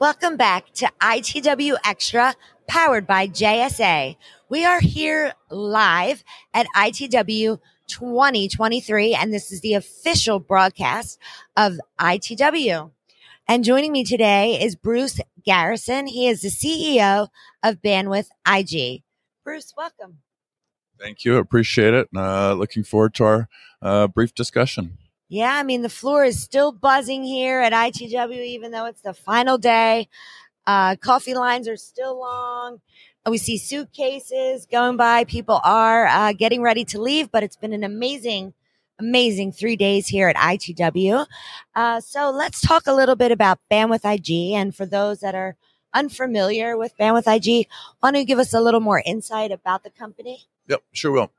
Welcome back to ITW Extra, powered by JSA. We are here live at ITW 2023, and this is the official broadcast of ITW. And joining me today is Bruce Garrison. He is the CEO of Bandwidth IG. Bruce, welcome. Thank you. Appreciate it. Looking forward to our brief discussion. Yeah, I mean, the floor is still buzzing here at ITW, even though it's the final day. Coffee lines are still long. We see suitcases going by. People are getting ready to leave, but it's been an amazing, amazing 3 days here at ITW. So let's talk a little bit about Bandwidth IG. And for those that are unfamiliar with Bandwidth IG, why don't you give us a little more insight about the company? Yep, sure will.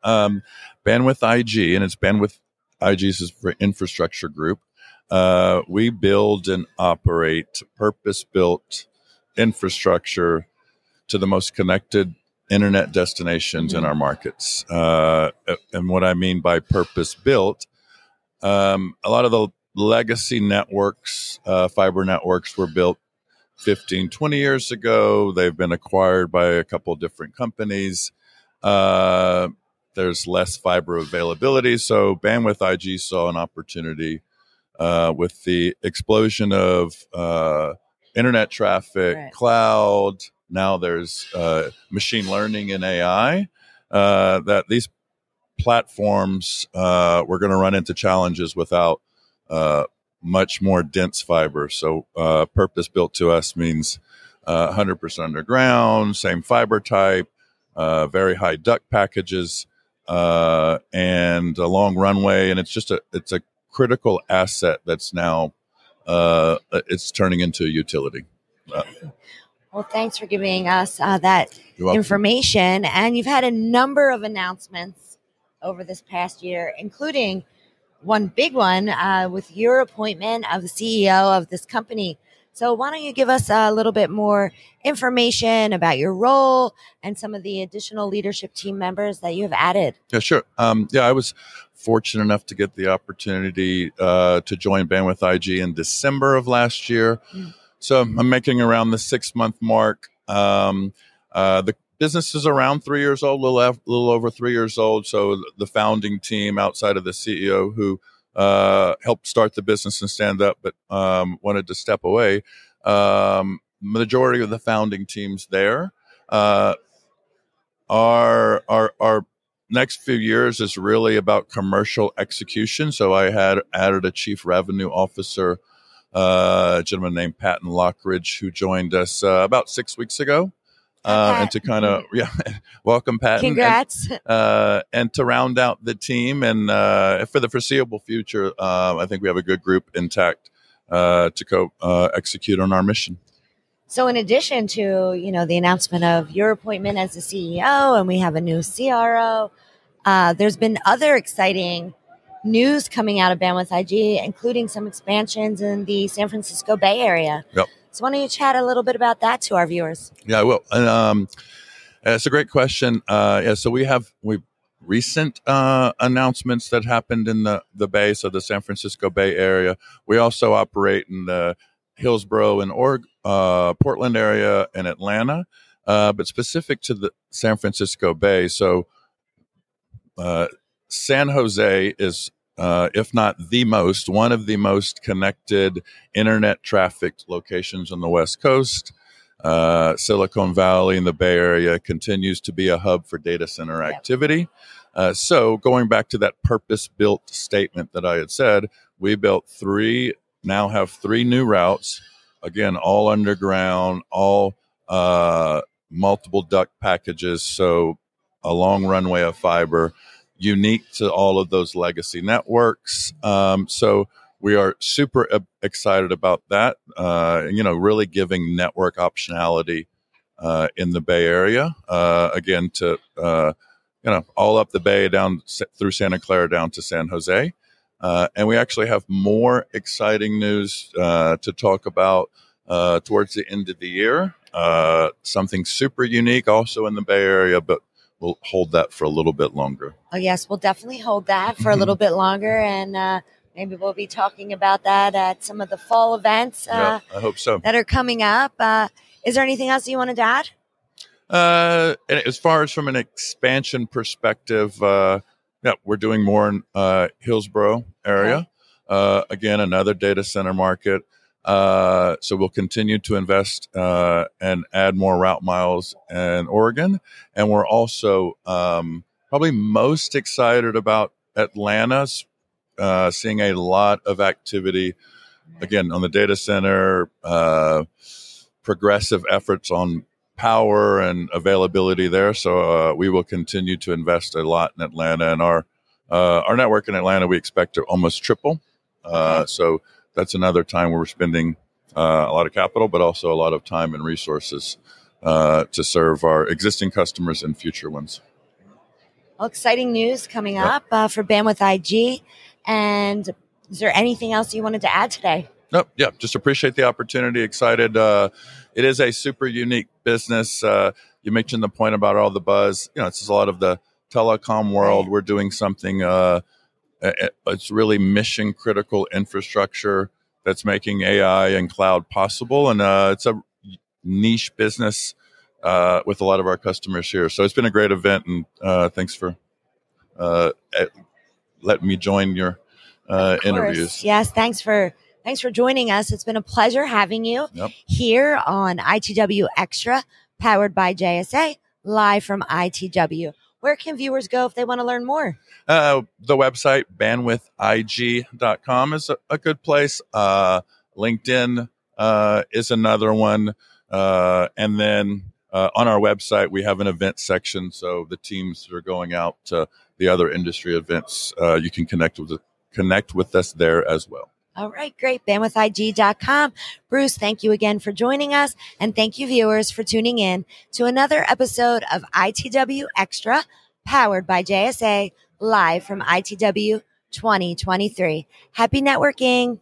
Bandwidth IG, and it's Bandwidth IG's for infrastructure group. We build and operate purpose-built infrastructure to the most connected internet destinations in our markets. And what I mean by purpose-built, a lot of the legacy networks, fiber networks, were built 15, 20 years ago. They've been acquired by a couple of different companies. There's less fiber availability. So Bandwidth IG saw an opportunity with the explosion of internet traffic, right, cloud. Now there's machine learning and AI, that these platforms were going to run into challenges without much more dense fiber. So purpose-built to us means 100% underground, same fiber type, very high duct packages, and a long runway. And it's just it's a critical asset that's now, it's turning into a utility. Well, thanks for giving us that information. And you've had a number of announcements over this past year, including one big one with your appointment of the CEO of this company. So why don't you give us a little bit more information about your role and some of the additional leadership team members that you have added? Yeah, sure. I was fortunate enough to get the opportunity to join Bandwidth IG in December of last year. So I'm making around the 6-month mark. The business is around 3 years old, a little over 3 years old. So the founding team outside of the CEO, who helped start the business and stand up, but wanted to step away. Majority of the founding teams there. Our next few years is really about commercial execution. So I had added a chief revenue officer, a gentleman named Patton Lockridge, who joined us about 6 weeks ago. And to kind of, welcome, Patton. Congrats. And to round out the team, and for the foreseeable future, I think we have a good group intact to execute on our mission. So in addition to, the announcement of your appointment as the CEO, and we have a new CRO, there's been other exciting news coming out of Bandwidth IG, including some expansions in the San Francisco Bay Area. Yep. So why don't you chat a little bit about that to our viewers? Yeah, I will. And, it's a great question. So we have recent announcements that happened in the Bay, so the San Francisco Bay Area. We also operate in the Hillsborough and Portland area and Atlanta, but specific to the San Francisco Bay. So San Jose is, if not the most, one of the most connected internet trafficked locations on the West Coast. Silicon Valley in the Bay Area continues to be a hub for data center activity. So going back to that purpose-built statement that I had said, we built now have three new routes, again, all underground, all multiple duct packages, so a long runway of fiber, unique to all of those legacy networks. So we are super excited about that, really giving network optionality in the Bay Area, again, to, all up the Bay, down through Santa Clara, down to San Jose. And we actually have more exciting news to talk about towards the end of the year. Something super unique also in the Bay Area, but we'll hold that for a little bit longer. Oh, yes, we'll definitely hold that for a little bit longer. And Maybe we'll be talking about that at some of the fall events. I hope so. That are coming up. Is there anything else you wanted to add? As far as from an expansion perspective, we're doing more in Hillsborough area. Okay. Again, another data center market. So we'll continue to invest and add more route miles in Oregon. And we're also probably most excited about Atlanta's seeing a lot of activity, again, on the data center, progressive efforts on power and availability there. So we will continue to invest a lot in Atlanta. And our network in Atlanta, we expect to almost triple. So that's another time where we're spending a lot of capital, but also a lot of time and resources to serve our existing customers and future ones. Well, exciting news coming up for Bandwidth IG. And is there anything else you wanted to add today? Nope. Yeah. Just appreciate the opportunity. Excited. It is a super unique business. You mentioned the point about all the buzz. It's just a lot of the telecom world. Right. We're doing something. It's really mission critical infrastructure that's making AI and cloud possible. And it's a niche business with a lot of our customers here. So it's been a great event. And thanks for letting me join your interviews. Yes. Thanks for joining us. It's been a pleasure having you here on ITW Extra, powered by JSA, live from ITW. Where can viewers go if they want to learn more? The website, bandwidthig.com, is a good place. LinkedIn is another one. And then on our website, we have an event section. So the teams that are going out to the other industry events, you can connect with us there as well. All right, great. BandwidthIG.com. Bruce, thank you again for joining us. And thank you, viewers, for tuning in to another episode of ITW Extra, powered by JSA, live from ITW 2023. Happy networking.